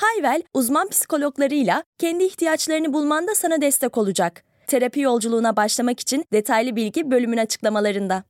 Hayvel, uzman psikologlarıyla kendi ihtiyaçlarını bulmanda sana destek olacak. Terapi yolculuğuna başlamak için detaylı bilgi bölümün açıklamalarında.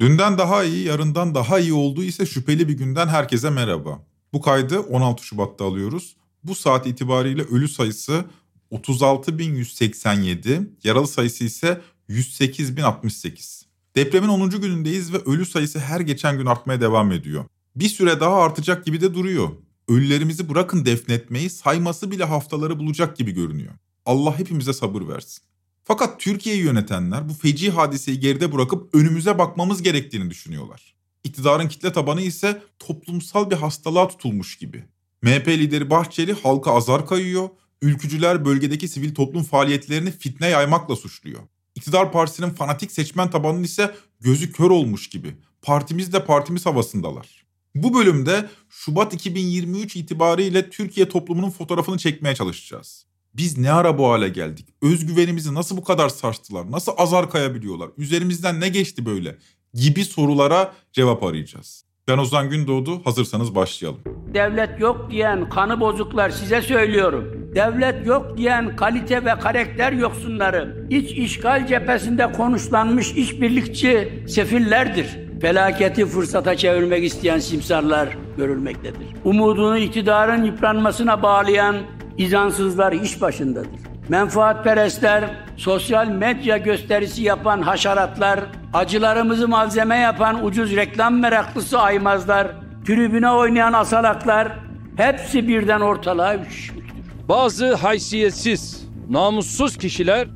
Dünden daha iyi, yarından daha iyi olduğu ise şüpheli bir günden herkese merhaba. Bu kaydı 16 Şubat'ta alıyoruz. Bu saat itibariyle ölü sayısı 36.187, yaralı sayısı ise 108.068. Depremin 10. günündeyiz ve ölü sayısı her geçen gün artmaya devam ediyor. Bir süre daha artacak gibi de duruyor. Ölülerimizi bırakın defnetmeyi, sayması bile haftaları bulacak gibi görünüyor. Allah hepimize sabır versin. Fakat Türkiye'yi yönetenler bu feci hadiseyi geride bırakıp önümüze bakmamız gerektiğini düşünüyorlar. İktidarın kitle tabanı ise toplumsal bir hastalığa tutulmuş gibi. MHP lideri Bahçeli halka azar kayıyor, ülkücüler bölgedeki sivil toplum faaliyetlerini fitne yaymakla suçluyor. İktidar partisinin fanatik seçmen tabanının ise gözü kör olmuş gibi. Partimiz de partimiz havasındalar. Bu bölümde Şubat 2023 itibariyle Türkiye toplumunun fotoğrafını çekmeye çalışacağız. Biz ne ara bu hale geldik? Özgüvenimizi nasıl bu kadar sarstılar? Nasıl azar kayabiliyorlar? Üzerimizden ne geçti böyle? Gibi sorulara cevap arayacağız. Ben Ozan Gündoğdu, hazırsanız başlayalım. Devlet yok diyen kanı bozuklar, size söylüyorum. Devlet yok diyen kalite ve karakter yoksunları, iç işgal cephesinde konuşlanmış işbirlikçi sefillerdir. Felaketi fırsata çevirmek isteyen simsarlar görülmektedir. Umudunu iktidarın yıpranmasına bağlayan izansızlar iş başındadır. Menfaatperestler, sosyal medya gösterisi yapan haşeratlar, acılarımızı malzeme yapan ucuz reklam meraklısı aymazlar, tribüne oynayan asalaklar, hepsi birden ortalığa üşüşmüştür. Bazı haysiyetsiz, namussuz kişiler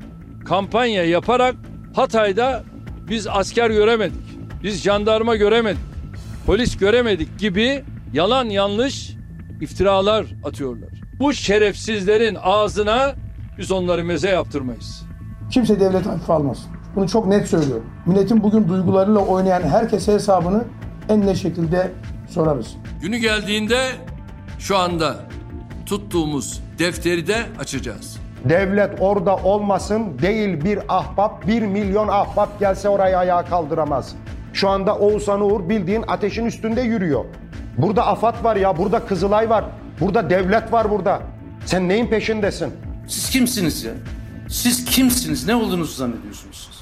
kampanya yaparak Hatay'da biz asker göremedik, biz jandarma göremedik, polis göremedik gibi yalan yanlış iftiralar atıyorlar. Bu şerefsizlerin ağzına biz onları meze yaptırmayız. Kimse devlet hafife almasın. Bunu çok net söylüyorum. Milletin bugün duygularıyla oynayan herkese hesabını en net şekilde sorarız. Günü geldiğinde şu anda tuttuğumuz defteri de açacağız. Devlet orada olmasın değil bir ahbap, 1 milyon ahbap gelse orayı ayağa kaldıramaz. Şu anda Oğuzhan Uğur bildiğin ateşin üstünde yürüyor. Burada AFAD var ya, burada Kızılay var, burada devlet var burada. Sen neyin peşindesin? Siz kimsiniz ya? Siz kimsiniz? Ne olduğunuzu zannediyorsunuz siz?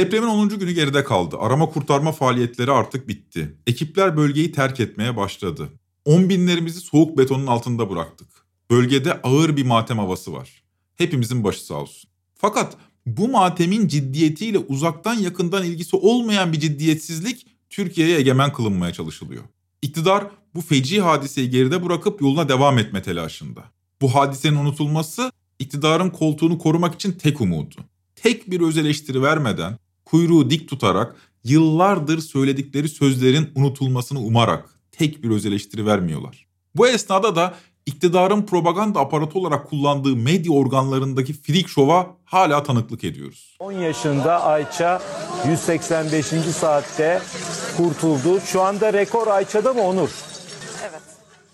Depremin 10. günü geride kaldı. Arama kurtarma faaliyetleri artık bitti. Ekipler bölgeyi terk etmeye başladı. 10 binlerimizi soğuk betonun altında bıraktık. Bölgede ağır bir matem havası var. Hepimizin başı sağ olsun. Fakat bu matemin ciddiyetiyle uzaktan yakından ilgisi olmayan bir ciddiyetsizlik Türkiye'ye egemen kılınmaya çalışılıyor. İktidar bu feci hadiseyi geride bırakıp yoluna devam etme telaşında. Bu hadisenin unutulması iktidarın koltuğunu korumak için tek umudu. Tek bir öz eleştiri vermeden, kuyruğu dik tutarak, yıllardır söyledikleri sözlerin unutulmasını umarak tek bir öz eleştiri vermiyorlar. Bu esnada da iktidarın propaganda aparatı olarak kullandığı medya organlarındaki freak şova hala tanıklık ediyoruz. 10 yaşında Ayça 185. saatte kurtuldu. Şu anda rekor Ayça'da mı Onur? Evet.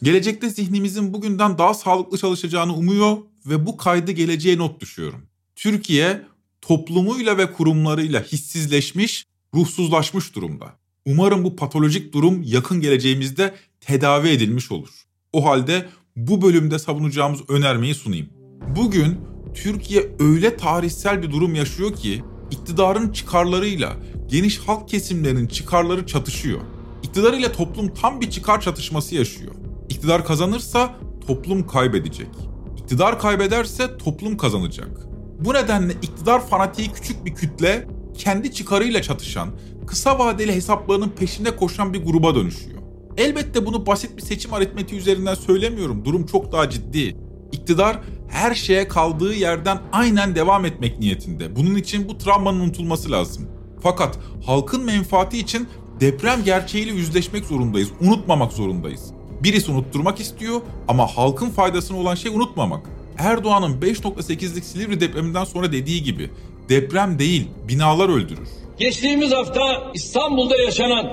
Gelecekte zihnimizin bugünden daha sağlıklı çalışacağını umuyor ve bu kaydı geleceğe not düşüyorum. Türkiye toplumuyla ve kurumlarıyla hissizleşmiş, ruhsuzlaşmış durumda. Umarım bu patolojik durum yakın geleceğimizde tedavi edilmiş olur. O halde bu bölümde savunacağımız önermeyi sunayım. Bugün Türkiye öyle tarihsel bir durum yaşıyor ki iktidarın çıkarlarıyla geniş halk kesimlerinin çıkarları çatışıyor. İktidar ile toplum tam bir çıkar çatışması yaşıyor. İktidar kazanırsa toplum kaybedecek. İktidar kaybederse toplum kazanacak. Bu nedenle iktidar fanatiği küçük bir kütle kendi çıkarıyla çatışan, kısa vadeli hesaplarının peşinde koşan bir gruba dönüşüyor. Elbette bunu basit bir seçim aritmetiği üzerinden söylemiyorum. Durum çok daha ciddi. İktidar her şeye kaldığı yerden aynen devam etmek niyetinde. Bunun için bu travmanın unutulması lazım. Fakat halkın menfaati için deprem gerçeğiyle yüzleşmek zorundayız, unutmamak zorundayız. Birisi unutturmak istiyor ama halkın faydasına olan şey unutmamak. Erdoğan'ın 5.8'lik Silivri depreminden sonra dediği gibi deprem değil binalar öldürür. Geçtiğimiz hafta İstanbul'da yaşanan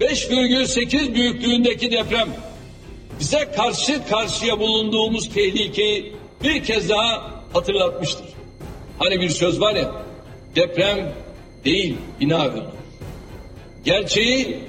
5,8 büyüklüğündeki deprem bize karşı karşıya bulunduğumuz tehlikeyi bir kez daha hatırlatmıştır. Hani bir söz var ya, deprem değil bina öldürür. Gerçeği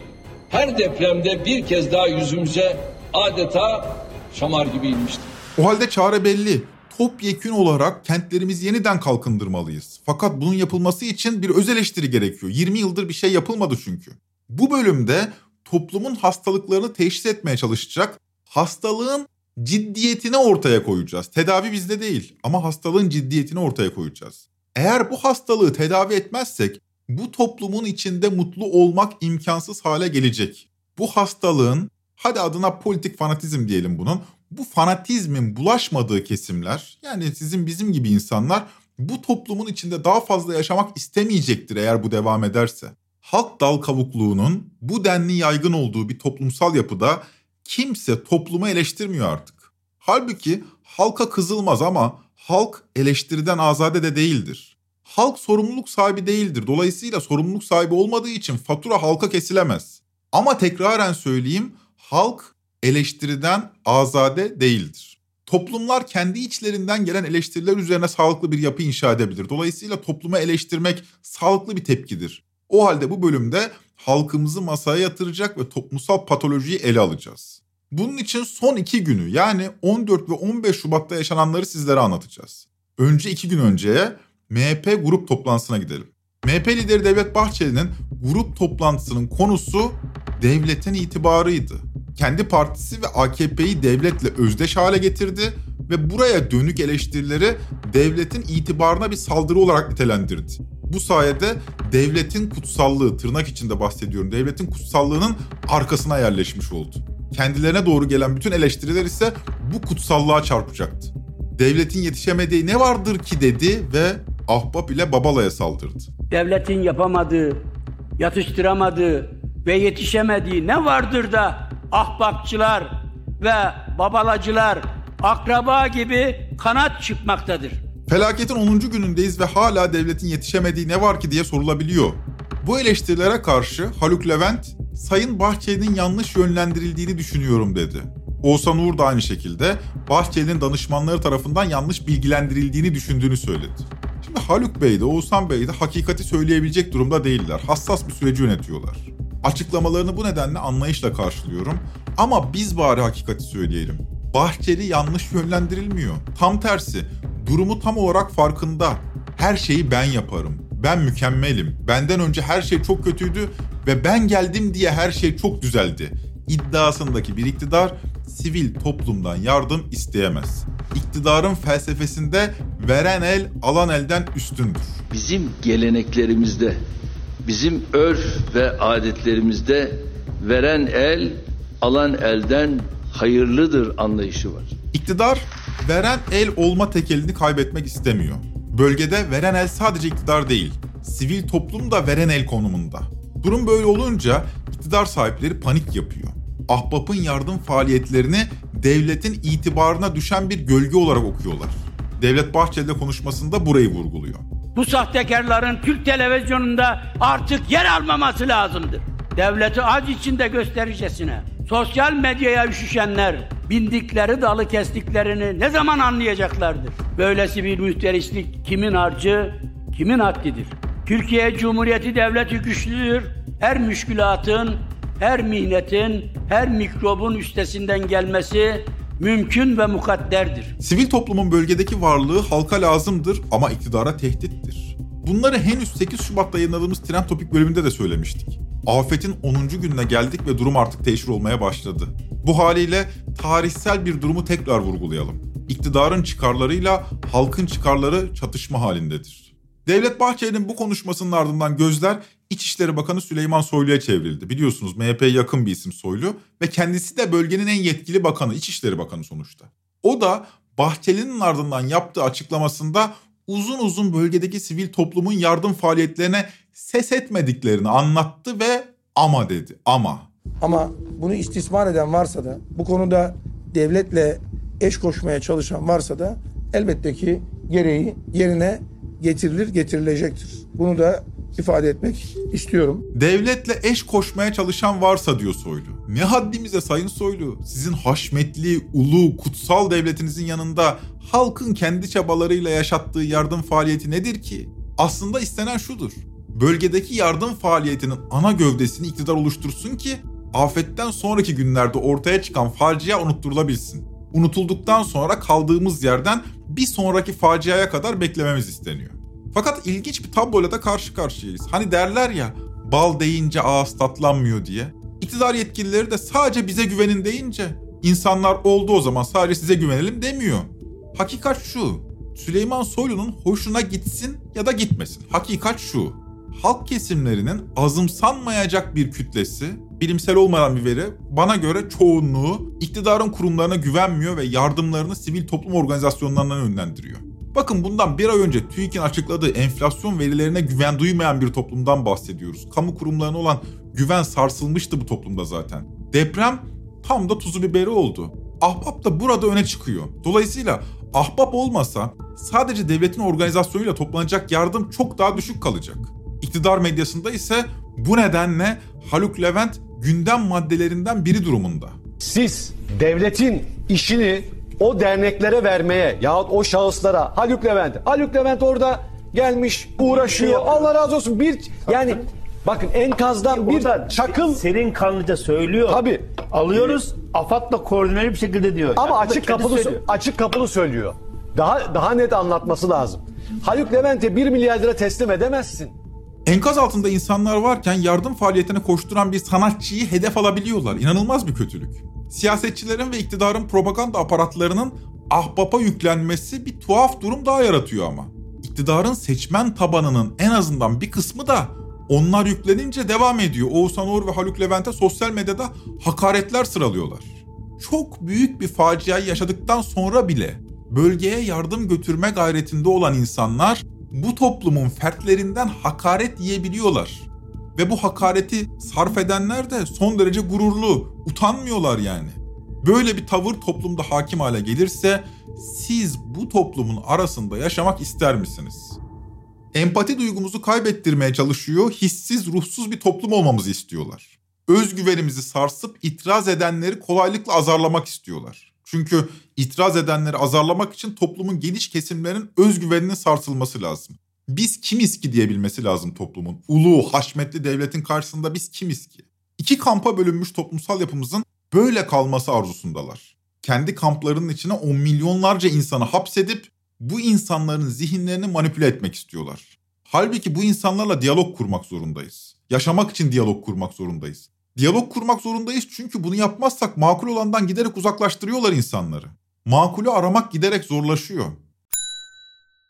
her depremde bir kez daha yüzümüze adeta şamar gibi inmiştir. O halde çare belli. Topyekün olarak kentlerimizi yeniden kalkındırmalıyız. Fakat bunun yapılması için bir öz eleştiri gerekiyor. 20 yıldır bir şey yapılmadı çünkü. Bu bölümde toplumun hastalıklarını teşhis etmeye çalışacak, hastalığın ciddiyetini ortaya koyacağız. Tedavi bizde değil ama hastalığın ciddiyetini ortaya koyacağız. Eğer bu hastalığı tedavi etmezsek bu toplumun içinde mutlu olmak imkansız hale gelecek. Bu hastalığın, hadi adına politik fanatizm diyelim bunun, bu fanatizmin bulaşmadığı kesimler, yani sizin bizim gibi insanlar bu toplumun içinde daha fazla yaşamak istemeyecektir eğer bu devam ederse. Halk dal kavukluğunun bu denli yaygın olduğu bir toplumsal yapıda kimse toplumu eleştirmiyor artık. Halbuki halka kızılmaz ama halk eleştiriden azade de değildir. Halk sorumluluk sahibi değildir. Dolayısıyla sorumluluk sahibi olmadığı için fatura halka kesilemez. Ama tekraren söyleyeyim, halk eleştiriden azade değildir. Toplumlar kendi içlerinden gelen eleştiriler üzerine sağlıklı bir yapı inşa edebilir. Dolayısıyla topluma eleştirmek sağlıklı bir tepkidir. O halde bu bölümde halkımızı masaya yatıracak ve toplumsal patolojiyi ele alacağız. Bunun için son 2 günü, yani 14 ve 15 Şubat'ta yaşananları sizlere anlatacağız. Önce 2 gün önceye MHP grup toplantısına gidelim. MHP lideri Devlet Bahçeli'nin grup toplantısının konusu devletin itibarıydı. Kendi partisi ve AKP'yi devletle özdeş hale getirdi ve buraya dönük eleştirileri devletin itibarına bir saldırı olarak nitelendirdi. Bu sayede devletin kutsallığı, tırnak içinde bahsediyorum, devletin kutsallığının arkasına yerleşmiş oldu. Kendilerine doğru gelen bütün eleştiriler ise bu kutsallığa çarpacaktı. Devletin yetişemediği ne vardır ki dedi ve Ahbap ile Babala'ya saldırdı. Devletin yapamadığı, yatıştıramadığı ve yetişemediği ne vardır da ahbapçılar ve babalacılar akraba gibi kanat çıkmaktadır. Felaketin 10. günündeyiz ve hala devletin yetişemediği ne var ki diye sorulabiliyor. Bu eleştirilere karşı Haluk Levent, Sayın Bahçeli'nin yanlış yönlendirildiğini düşünüyorum dedi. Oğuzhan Uğur da aynı şekilde Bahçeli'nin danışmanları tarafından yanlış bilgilendirildiğini düşündüğünü söyledi. Şimdi Haluk Bey de Oğuzhan Bey de hakikati söyleyebilecek durumda değiller. Hassas bir süreci yönetiyorlar. Açıklamalarını bu nedenle anlayışla karşılıyorum. Ama biz bari hakikati söyleyelim. Bahçeli yanlış yönlendirilmiyor. Tam tersi, durumu tam olarak farkında. Her şeyi ben yaparım. Ben mükemmelim. Benden önce her şey çok kötüydü ve ben geldim diye her şey çok düzeldi. İddiasındaki bir iktidar sivil toplumdan yardım isteyemez. İktidarın felsefesinde veren el alan elden üstündür. Bizim geleneklerimizde, bizim örf ve adetlerimizde veren el alan elden hayırlıdır anlayışı var. İktidar veren el olma tekelini kaybetmek istemiyor. Bölgede veren el sadece iktidar değil, sivil toplum da veren el konumunda. Durum böyle olunca iktidar sahipleri panik yapıyor. Ahbap'ın yardım faaliyetlerini devletin itibarına düşen bir gölge olarak okuyorlar. Devlet Bahçeli'yle konuşmasında burayı vurguluyor. Bu sahtekarların Türk televizyonunda artık yer almaması lazımdır. Devleti ac içinde göstericesine, sosyal medyaya üşüşenler bindikleri dalı kestiklerini ne zaman anlayacaklardır? Böylesi bir müfterislik kimin harcı, kimin haddidir? Türkiye Cumhuriyeti devleti güçlüdür. Her müşkülatın, her mihnetin, her mikrobun üstesinden gelmesi mümkün ve mukadderdir. Sivil toplumun bölgedeki varlığı halka lazımdır ama iktidara tehdittir. Bunları henüz 8 Şubat'ta yayınladığımız Trend Topik bölümünde de söylemiştik. Afetin 10. gününe geldik ve durum artık teşhir olmaya başladı. Bu haliyle tarihsel bir durumu tekrar vurgulayalım. İktidarın çıkarlarıyla halkın çıkarları çatışma halindedir. Devlet Bahçeli'nin bu konuşmasının ardından gözler İçişleri Bakanı Süleyman Soylu'ya çevrildi. Biliyorsunuz MHP'ye yakın bir isim Soylu ve kendisi de bölgenin en yetkili bakanı, İçişleri Bakanı sonuçta. O da Bahçeli'nin ardından yaptığı açıklamasında uzun uzun bölgedeki sivil toplumun yardım faaliyetlerine ses etmediklerini anlattı ve ama dedi. Ama Ama bunu istismar eden varsa da, bu konuda devletle eş koşmaya çalışan varsa da elbette ki gereği yerine getirilir, getirilecektir. Bunu da ifade etmek istiyorum. Devletle eş koşmaya çalışan varsa diyor Soylu. Ne haddimize Sayın Soylu? Sizin haşmetli, ulu, kutsal devletinizin yanında halkın kendi çabalarıyla yaşattığı yardım faaliyeti nedir ki? Aslında istenen şudur. Bölgedeki yardım faaliyetinin ana gövdesini iktidar oluştursun ki afetten sonraki günlerde ortaya çıkan facia unutturulabilsin. Unutulduktan sonra kaldığımız yerden bir sonraki faciaya kadar beklememiz isteniyor. Fakat ilginç bir tabloyla da karşı karşıyayız. Hani derler ya, bal deyince ağız tatlanmıyor diye. İktidar yetkilileri de sadece bize güvenin deyince, insanlar oldu o zaman sadece size güvenelim demiyor. Hakikat şu, Süleyman Soylu'nun hoşuna gitsin ya da gitmesin. Hakikat şu, halk kesimlerinin azımsanmayacak bir kütlesi, bilimsel olmayan bir veri, bana göre çoğunluğu iktidarın kurumlarına güvenmiyor ve yardımlarını sivil toplum organizasyonlarından yönlendiriyor. Bakın bundan bir ay önce TÜİK'in açıkladığı enflasyon verilerine güven duymayan bir toplumdan bahsediyoruz. Kamu kurumlarına olan güven sarsılmıştı bu toplumda zaten. Deprem tam da tuzu biberi oldu. Ahbap da burada öne çıkıyor. Dolayısıyla ahbap olmasa sadece devletin organizasyonuyla toplanacak yardım çok daha düşük kalacak. İktidar medyasında ise bu nedenle Haluk Levent gündem maddelerinden biri durumunda. Siz devletin işini o derneklere vermeye yahut o şahıslara, Haluk Levent orada gelmiş uğraşıyor. Allah razı olsun. Yani bakın enkazdan bir çakıl. Serin kanlıca söylüyor. Tabii. Alıyoruz AFAD'la koordineli bir şekilde diyor. Ama yani açık kapılı söylüyor. Daha net anlatması lazım. Haluk Levent'e 1 milyar lira teslim edemezsin. Enkaz altında insanlar varken yardım faaliyetine koşturan bir sanatçıyı hedef alabiliyorlar. İnanılmaz bir kötülük. Siyasetçilerin ve iktidarın propaganda aparatlarının ahbapa yüklenmesi bir tuhaf durum daha yaratıyor ama. İktidarın seçmen tabanının en azından bir kısmı da onlar yüklenince devam ediyor. Oğuzhan Uğur ve Haluk Levent'e sosyal medyada hakaretler sıralıyorlar. Çok büyük bir faciayı yaşadıktan sonra bile bölgeye yardım götürme gayretinde olan insanlar bu toplumun fertlerinden hakaret yiyebiliyorlar. Ve bu hakareti sarf edenler de son derece gururlu, utanmıyorlar yani. Böyle bir tavır toplumda hakim hale gelirse siz bu toplumun arasında yaşamak ister misiniz? Empati duygumuzu kaybettirmeye çalışıyor, hissiz, ruhsuz bir toplum olmamızı istiyorlar. Özgüvenimizi sarsıp itiraz edenleri kolaylıkla azarlamak istiyorlar. Çünkü itiraz edenleri azarlamak için toplumun geniş kesimlerinin özgüveninin sarsılması lazım. Biz kimiz ki diyebilmesi lazım toplumun. Ulu, haşmetli devletin karşısında biz kimiz ki? 2 kampa bölünmüş toplumsal yapımızın böyle kalması arzusundalar. Kendi kamplarının içine 10 milyonlarca insanı hapsedip bu insanların zihinlerini manipüle etmek istiyorlar. Halbuki bu insanlarla diyalog kurmak zorundayız. Yaşamak için diyalog kurmak zorundayız. Diyalog kurmak zorundayız çünkü bunu yapmazsak makul olandan giderek uzaklaştırıyorlar insanları. Makulü aramak giderek zorlaşıyor.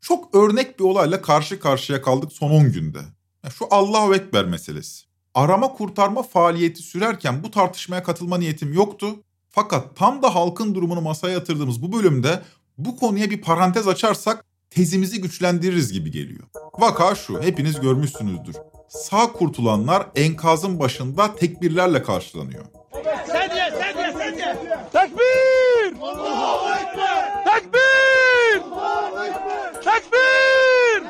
Çok örnek bir olayla karşı karşıya kaldık son 10 günde. Şu Allahu Ekber meselesi. Arama kurtarma faaliyeti sürerken bu tartışmaya katılma niyetim yoktu. Fakat tam da halkın durumunu masaya yatırdığımız bu bölümde bu konuya bir parantez açarsak tezimizi güçlendiririz gibi geliyor. Vaka şu, hepiniz görmüşsünüzdür. Sağ kurtulanlar enkazın başında tekbirlerle karşılanıyor. Sen ye! Tekbir! Allahu Ekber! Tekbir! Allahu Ekber! Tekbir!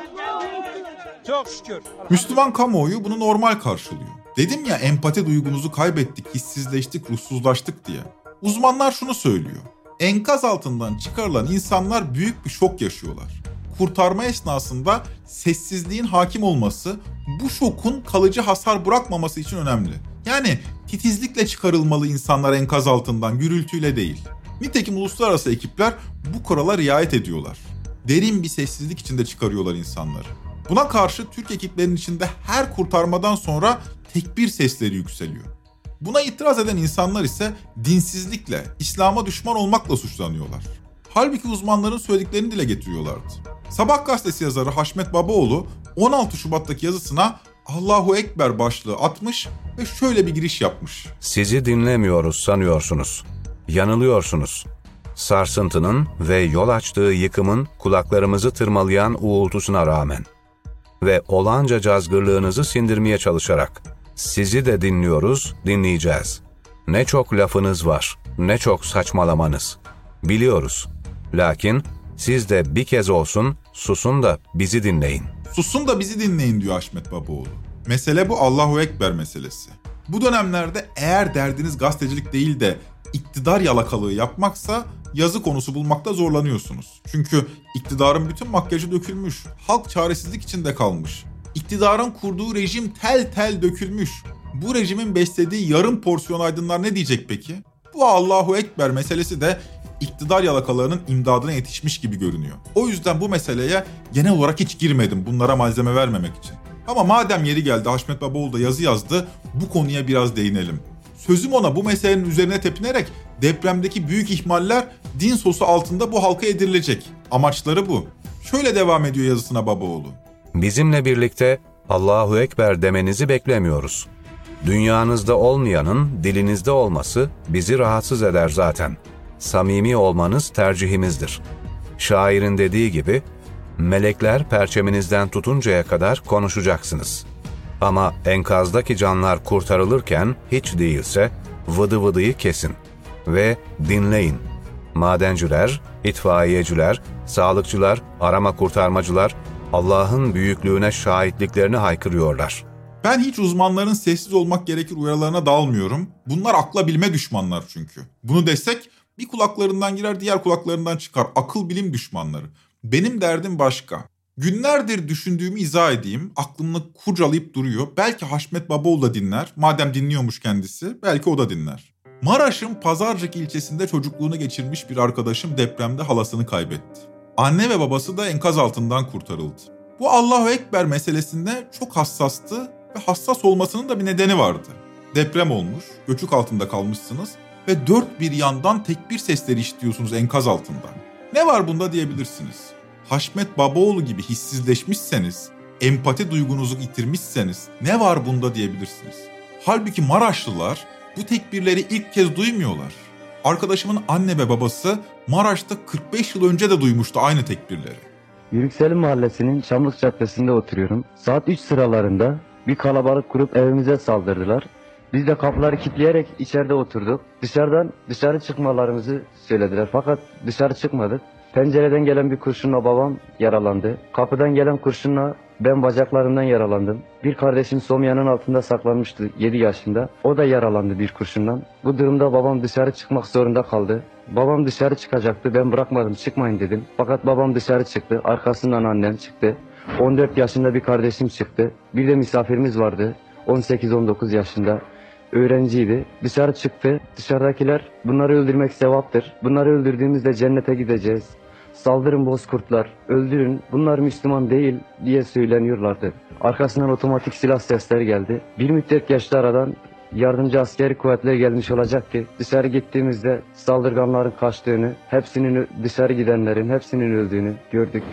Çok şükür. Müslüman kamuoyu bunu normal karşılıyor. Dedim ya, empati duygumuzu kaybettik, hissizleştik, ruhsuzlaştık diye. Uzmanlar şunu söylüyor. Enkaz altından çıkarılan insanlar büyük bir şok yaşıyorlar. Kurtarma esnasında sessizliğin hakim olması bu şokun kalıcı hasar bırakmaması için önemli. Yani titizlikle çıkarılmalı insanlar enkaz altından, gürültüyle değil. Nitekim uluslararası ekipler bu kurala riayet ediyorlar. Derin bir sessizlik içinde çıkarıyorlar insanları. Buna karşı Türk ekiplerinin içinde her kurtarmadan sonra tekbir sesleri yükseliyor. Buna itiraz eden insanlar ise dinsizlikle, İslam'a düşman olmakla suçlanıyorlar. Halbuki uzmanların söylediklerini dile getiriyorlardı. Sabah gazetesi yazarı Haşmet Babaoğlu 16 Şubat'taki yazısına Allahu Ekber başlığı atmış ve şöyle bir giriş yapmış. Sizi dinlemiyoruz sanıyorsunuz. Yanılıyorsunuz. Sarsıntının ve yol açtığı yıkımın kulaklarımızı tırmalayan uğultusuna rağmen ve olanca cazgırlığınızı sindirmeye çalışarak sizi de dinliyoruz, dinleyeceğiz. Ne çok lafınız var, ne çok saçmalamanız. Biliyoruz. Lakin siz de bir kez olsun susun da bizi dinleyin. Susun da bizi dinleyin diyor Haşmet Babaoğlu. Mesele bu Allahu Ekber meselesi. Bu dönemlerde eğer derdiniz gazetecilik değil de iktidar yalakalığı yapmaksa yazı konusu bulmakta zorlanıyorsunuz. Çünkü iktidarın bütün makyajı dökülmüş, halk çaresizlik içinde kalmış. İktidarın kurduğu rejim tel tel dökülmüş. Bu rejimin beslediği yarım porsiyon aydınlar ne diyecek peki? Bu Allahu Ekber meselesi de iktidar yalakalarının imdadına yetişmiş gibi görünüyor. O yüzden bu meseleye genel olarak hiç girmedim, bunlara malzeme vermemek için. Ama madem yeri geldi, Haşmet Babaoğlu da yazı yazdı, bu konuya biraz değinelim. Sözüm ona bu meselenin üzerine tepinerek depremdeki büyük ihmaller din sosu altında bu halka edirilecek. Amaçları bu. Şöyle devam ediyor yazısına Babaoğlu. Bizimle birlikte Allahu Ekber demenizi beklemiyoruz. Dünyanızda olmayanın dilinizde olması bizi rahatsız eder zaten. Samimi olmanız tercihimizdir. Şairin dediği gibi, melekler perçeminizden tutuncaya kadar konuşacaksınız. Ama enkazdaki canlar kurtarılırken hiç değilse vıdı vıdıyı kesin ve dinleyin. Madenciler, itfaiyeciler, sağlıkçılar, arama kurtarmacılar Allah'ın büyüklüğüne şahitliklerini haykırıyorlar. Ben hiç uzmanların sessiz olmak gerekir uyarılarına dalmıyorum. Bunlar akla bilme düşmanlar çünkü. Bunu desek bir kulaklarından girer, diğer kulaklarından çıkar. Akıl bilim düşmanları. Benim derdim başka. Günlerdir düşündüğümü izah edeyim. Aklımı kurcalayıp duruyor. Belki Haşmet Babaoğlu da dinler. Madem dinliyormuş kendisi, belki o da dinler. Maraş'ın Pazarcık ilçesinde çocukluğunu geçirmiş bir arkadaşım depremde halasını kaybetti. Anne ve babası da enkaz altından kurtarıldı. Bu Allahu Ekber meselesinde çok hassastı ve hassas olmasının da bir nedeni vardı. Deprem olmuş, göçük altında kalmışsınız ve dört bir yandan tekbir sesleri işitiyorsunuz enkaz altından. Ne var bunda diyebilirsiniz. Haşmet Babaoğlu gibi hissizleşmişseniz, empati duygunuzu yitirmişseniz ne var bunda diyebilirsiniz. Halbuki Maraşlılar bu tekbirleri ilk kez duymuyorlar. Arkadaşımın anne ve babası Maraş'ta 45 yıl önce de duymuştu aynı tekbirleri. Yürükselim Mahallesi'nin Çamlık Caddesi'nde oturuyorum. Saat 3 sıralarında bir kalabalık grup evimize saldırdılar. Biz de kapıları kilitleyerek içeride oturduk. Dışarı çıkmalarımızı söylediler fakat dışarı çıkmadık. Pencereden gelen bir kurşunla babam yaralandı. Kapıdan gelen kurşunla ben bacaklarımdan yaralandım. Bir kardeşim somyanın altında saklanmıştı 7 yaşında. O da yaralandı bir kurşundan. Bu durumda babam dışarı çıkmak zorunda kaldı. Babam dışarı çıkacaktı. Ben bırakmadım, çıkmayın dedim. Fakat babam dışarı çıktı. Arkasından annem çıktı. 14 yaşında bir kardeşim çıktı. Bir de misafirimiz vardı. 18-19 yaşında. Öğrenciydi. Dışarı çıktı. Dışarıdakiler bunları öldürmek sevaptır. Bunları öldürdüğümüzde cennete gideceğiz. Saldırın bozkurtlar, öldürün, bunlar Müslüman değil diye söyleniyorlardı. Arkasından otomatik silah sesleri geldi. Bir müddet geçti aradan, yardımcı askeri kuvvetler gelmiş olacak ki dışarı gittiğimizde saldırganların kaçtığını, hepsinin dışarı gidenlerin hepsinin öldüğünü gördük.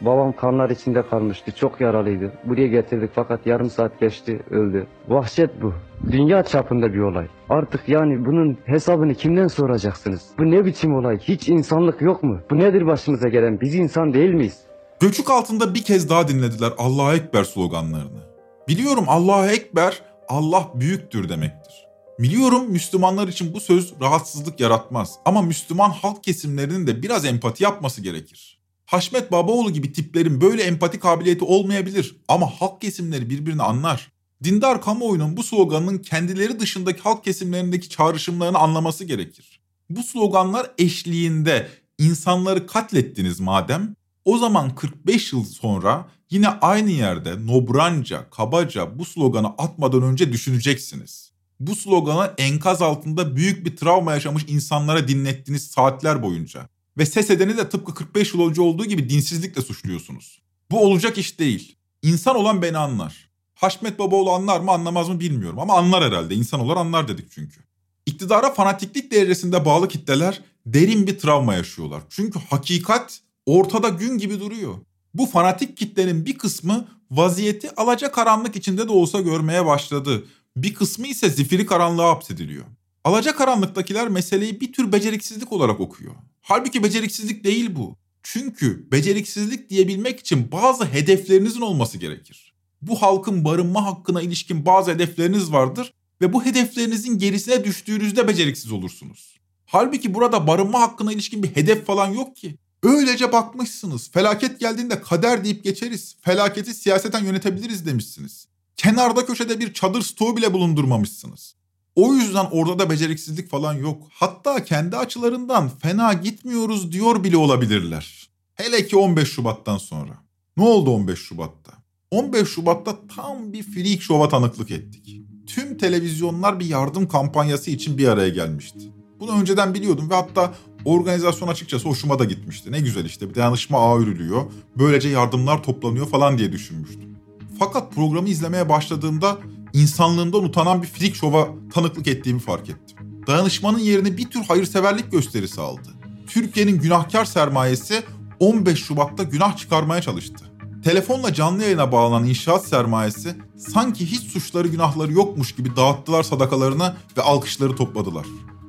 Babam kanlar içinde kalmıştı, çok yaralıydı. Buraya getirdik fakat yarım saat geçti, öldü. Vahşet bu. Dünya çapında bir olay. Artık yani bunun hesabını kimden soracaksınız? Bu ne biçim olay? Hiç insanlık yok mu? Bu nedir başımıza gelen? Biz insan değil miyiz? Göçük altında bir kez daha dinlediler Allahu Ekber sloganlarını. Biliyorum Allahu Ekber, Allah büyüktür demektir. Biliyorum Müslümanlar için bu söz rahatsızlık yaratmaz. Ama Müslüman halk kesimlerinin de biraz empati yapması gerekir. Haşmet Babaoğlu gibi tiplerin böyle empati kabiliyeti olmayabilir ama halk kesimleri birbirini anlar. Dindar kamuoyunun bu sloganın kendileri dışındaki halk kesimlerindeki çağrışımlarını anlaması gerekir. Bu sloganlar eşliğinde insanları katlettiniz madem, o zaman 45 yıl sonra yine aynı yerde nobranca, kabaca bu sloganı atmadan önce düşüneceksiniz. Bu sloganı enkaz altında büyük bir travma yaşamış insanlara dinlettiniz saatler boyunca. Ve ses edeni de tıpkı 45 yıl önce olduğu gibi dinsizlikle suçluyorsunuz. Bu olacak iş değil. İnsan olan beni anlar. Haşmet Babaoğlu anlar mı anlamaz mı bilmiyorum ama anlar herhalde. İnsan olan anlar dedik çünkü. İktidara fanatiklik derecesinde bağlı kitleler derin bir travma yaşıyorlar. Çünkü hakikat ortada gün gibi duruyor. Bu fanatik kitlenin bir kısmı vaziyeti alacakaranlık içinde de olsa görmeye başladı. Bir kısmı ise zifiri karanlığa hapsediliyor. Alacakaranlıktakiler meseleyi bir tür beceriksizlik olarak okuyor. Halbuki beceriksizlik değil bu. Çünkü beceriksizlik diyebilmek için bazı hedeflerinizin olması gerekir. Bu halkın barınma hakkına ilişkin bazı hedefleriniz vardır ve bu hedeflerinizin gerisine düştüğünüzde beceriksiz olursunuz. Halbuki burada barınma hakkına ilişkin bir hedef falan yok ki. Öylece bakmışsınız, felaket geldiğinde kader deyip geçeriz, felaketi siyaseten yönetebiliriz demişsiniz. Kenarda köşede bir çadır stoğu bile bulundurmamışsınız. O yüzden orada da beceriksizlik falan yok. Hatta kendi açılarından fena gitmiyoruz diyor bile olabilirler. Hele ki 15 Şubat'tan sonra. Ne oldu 15 Şubat'ta? 15 Şubat'ta tam bir freak şova tanıklık ettik. Tüm televizyonlar bir yardım kampanyası için bir araya gelmişti. Bunu önceden biliyordum ve hatta organizasyon açıkçası hoşuma da gitmişti. Ne güzel işte bir dayanışma ağı örülüyor, böylece yardımlar toplanıyor falan diye düşünmüştüm. Fakat programı izlemeye başladığımda insanlığımdan utanan bir freak şova tanıklık ettiğimi fark ettim. Dayanışmanın yerini bir tür hayırseverlik gösterisi aldı. Türkiye'nin günahkar sermayesi 15 Şubat'ta günah çıkarmaya çalıştı. Telefonla canlı yayına bağlanan inşaat sermayesi sanki hiç suçları günahları yokmuş gibi dağıttılar sadakalarını ve alkışları topladılar.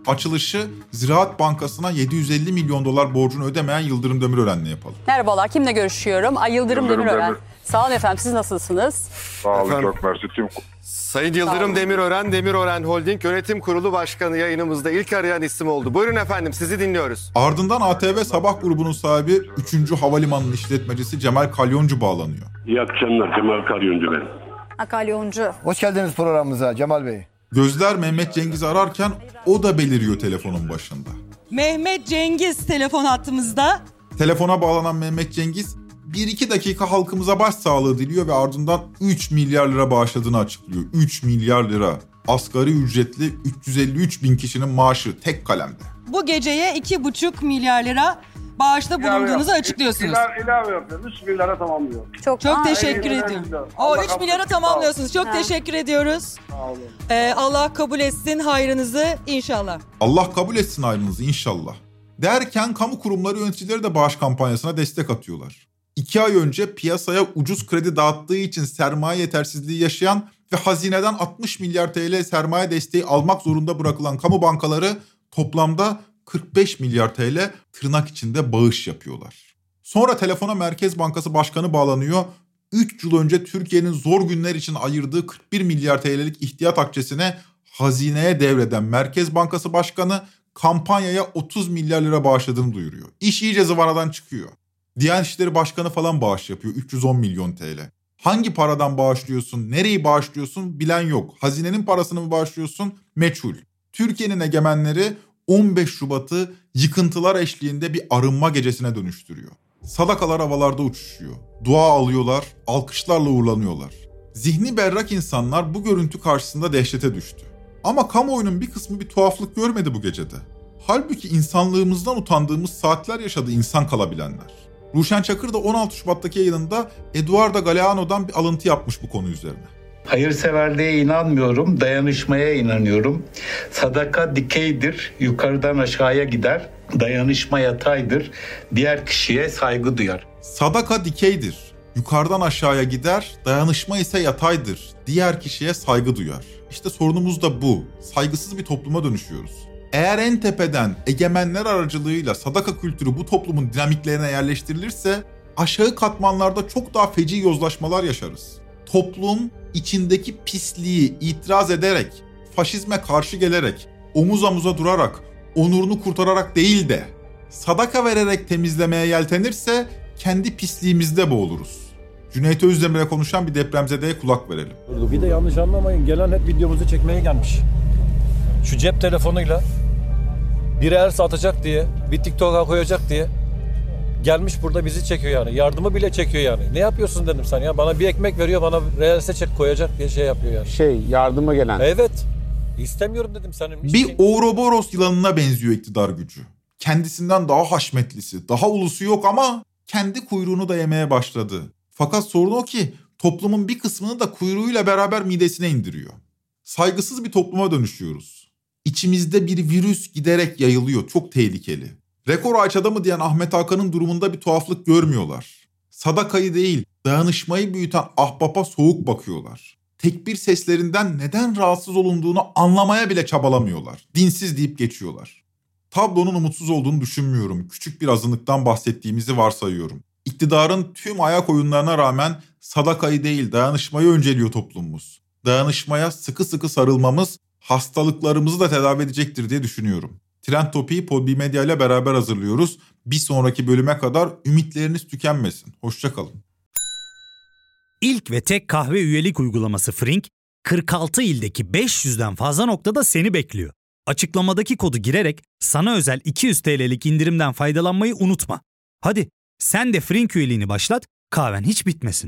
Açılışı Ziraat Bankası'na $750 milyon borcunu ödemeyen Yıldırım Demirören'le yapalım. Merhabalar, kimle görüşüyorum? Yıldırım Demirören. Sağ olun efendim, siz nasılsınız? Sağ olun, çok mersi. Sayın Yıldırım Demirören, Demirören Holding Yönetim Kurulu Başkanı yayınımızda ilk arayan isim oldu. Buyurun efendim, sizi dinliyoruz. Ardından ATV Sabah grubunun sahibi 3. Havalimanı'nın işletmecisi Cemal Kalyoncu bağlanıyor. İyi akşamlar, Cemal Kalyoncu benim. Kalyoncu. Hoş geldiniz programımıza Cemal Bey. Gözler Mehmet Cengiz'i ararken o da beliriyor telefonun başında. Mehmet Cengiz telefon hattımızda. Telefona bağlanan Mehmet Cengiz 1-2 dakika halkımıza başsağlığı diliyor ve ardından 3 milyar lira bağışladığını açıklıyor. 3 milyar lira. Asgari ücretli 353 bin kişinin maaşı tek kalemde. Bu geceye 2,5 milyar lira bağışta bulunduğunuzu açıklıyorsunuz. İlave yapıyorum. 3 milyara tamamlıyorum. Çok teşekkür ediyorum. O 3 milyara tamamlıyorsunuz. Çok teşekkür ediyoruz. Sağ olun. Allah kabul etsin hayrınızı inşallah. Allah kabul etsin hayrınızı inşallah. Derken kamu kurumları yöneticileri de bağış kampanyasına destek atıyorlar. 2 ay önce piyasaya ucuz kredi dağıttığı için sermaye yetersizliği yaşayan ve hazineden 60 milyar TL sermaye desteği almak zorunda bırakılan kamu bankaları toplamda 45 milyar TL tırnak içinde bağış yapıyorlar. Sonra telefona Merkez Bankası Başkanı bağlanıyor. 3 yıl önce Türkiye'nin zor günler için ayırdığı 41 milyar TL'lik ihtiyat akçesine hazineye devreden Merkez Bankası Başkanı kampanyaya 30 milyar lira bağışladığını duyuruyor. İş iyice zıvanadan çıkıyor. Diyanet İşleri Başkanı falan bağış yapıyor 310 milyon TL. Hangi paradan bağışlıyorsun, nereyi bağışlıyorsun bilen yok. Hazinenin parasını mı bağışlıyorsun? Meçhul. Türkiye'nin egemenleri 15 Şubat'ı yıkıntılar eşliğinde bir arınma gecesine dönüştürüyor. Sadakalar havalarda uçuşuyor. Dua alıyorlar, alkışlarla uğurlanıyorlar. Zihni berrak insanlar bu görüntü karşısında dehşete düştü. Ama kamuoyunun bir kısmı bir tuhaflık görmedi bu gecede. Halbuki insanlığımızdan utandığımız saatler yaşadı insan kalabilenler. Ruşen Çakır da 16 Şubat'taki yayınında Eduardo Galeano'dan bir alıntı yapmış bu konu üzerine. Hayırseverliğe inanmıyorum, dayanışmaya inanıyorum. Sadaka dikeydir, yukarıdan aşağıya gider. Dayanışma yataydır, diğer kişiye saygı duyar. Sadaka dikeydir, yukarıdan aşağıya gider. Dayanışma ise yataydır, diğer kişiye saygı duyar. İşte sorunumuz da bu. Saygısız bir topluma dönüşüyoruz. Eğer en tepeden egemenler aracılığıyla sadaka kültürü bu toplumun dinamiklerine yerleştirilirse aşağı katmanlarda çok daha feci yozlaşmalar yaşarız. Toplum içindeki pisliği itiraz ederek, faşizme karşı gelerek, omuz omuza durarak, onurunu kurtararak değil de sadaka vererek temizlemeye yeltenirse kendi pisliğimizde boğuluruz. Cüneyt Özdemir'e konuşan bir depremzedeye kulak verelim. Bir de yanlış anlamayın, gelen hep videomuzu çekmeye gelmiş. Şu cep telefonuyla biri erse atacak diye, bir TikTok'a koyacak diye gelmiş burada bizi çekiyor yani. Yardımı bile çekiyor yani. Ne yapıyorsun dedim sen ya. Bana bir ekmek veriyor, bana reelse çek koyacak diye şey yapıyor yani. Yardıma gelen. Evet. İstemiyorum dedim senin. Bir Ouroboros yılanına benziyor iktidar gücü. Kendisinden daha haşmetlisi, daha ulusu yok ama kendi kuyruğunu da yemeye başladı. Fakat sorun o ki toplumun bir kısmını da kuyruğuyla beraber midesine indiriyor. Saygısız bir topluma dönüşüyoruz. İçimizde bir virüs giderek yayılıyor. Çok tehlikeli. Rekor aç adamı diyen Ahmet Hakan'ın durumunda bir tuhaflık görmüyorlar. Sadakayı değil, dayanışmayı büyüten Ahbap'a soğuk bakıyorlar. Tekbir seslerinden neden rahatsız olunduğunu anlamaya bile çabalamıyorlar. Dinsiz deyip geçiyorlar. Tablonun umutsuz olduğunu düşünmüyorum. Küçük bir azınlıktan bahsettiğimizi varsayıyorum. İktidarın tüm ayak oyunlarına rağmen sadakayı değil, dayanışmayı önceliyor toplumumuz. Dayanışmaya sıkı sıkı sarılmamız hastalıklarımızı da tedavi edecektir diye düşünüyorum. Trend Topi'yi PodBiMedia ile beraber hazırlıyoruz. Bir sonraki bölüme kadar ümitleriniz tükenmesin. Hoşçakalın. İlk ve tek kahve üyelik uygulaması Frink, 46 ildeki 500'den fazla noktada seni bekliyor. Açıklamadaki kodu girerek sana özel 200 TL'lik indirimden faydalanmayı unutma. Hadi sen de Frink üyeliğini başlat, kahven hiç bitmesin.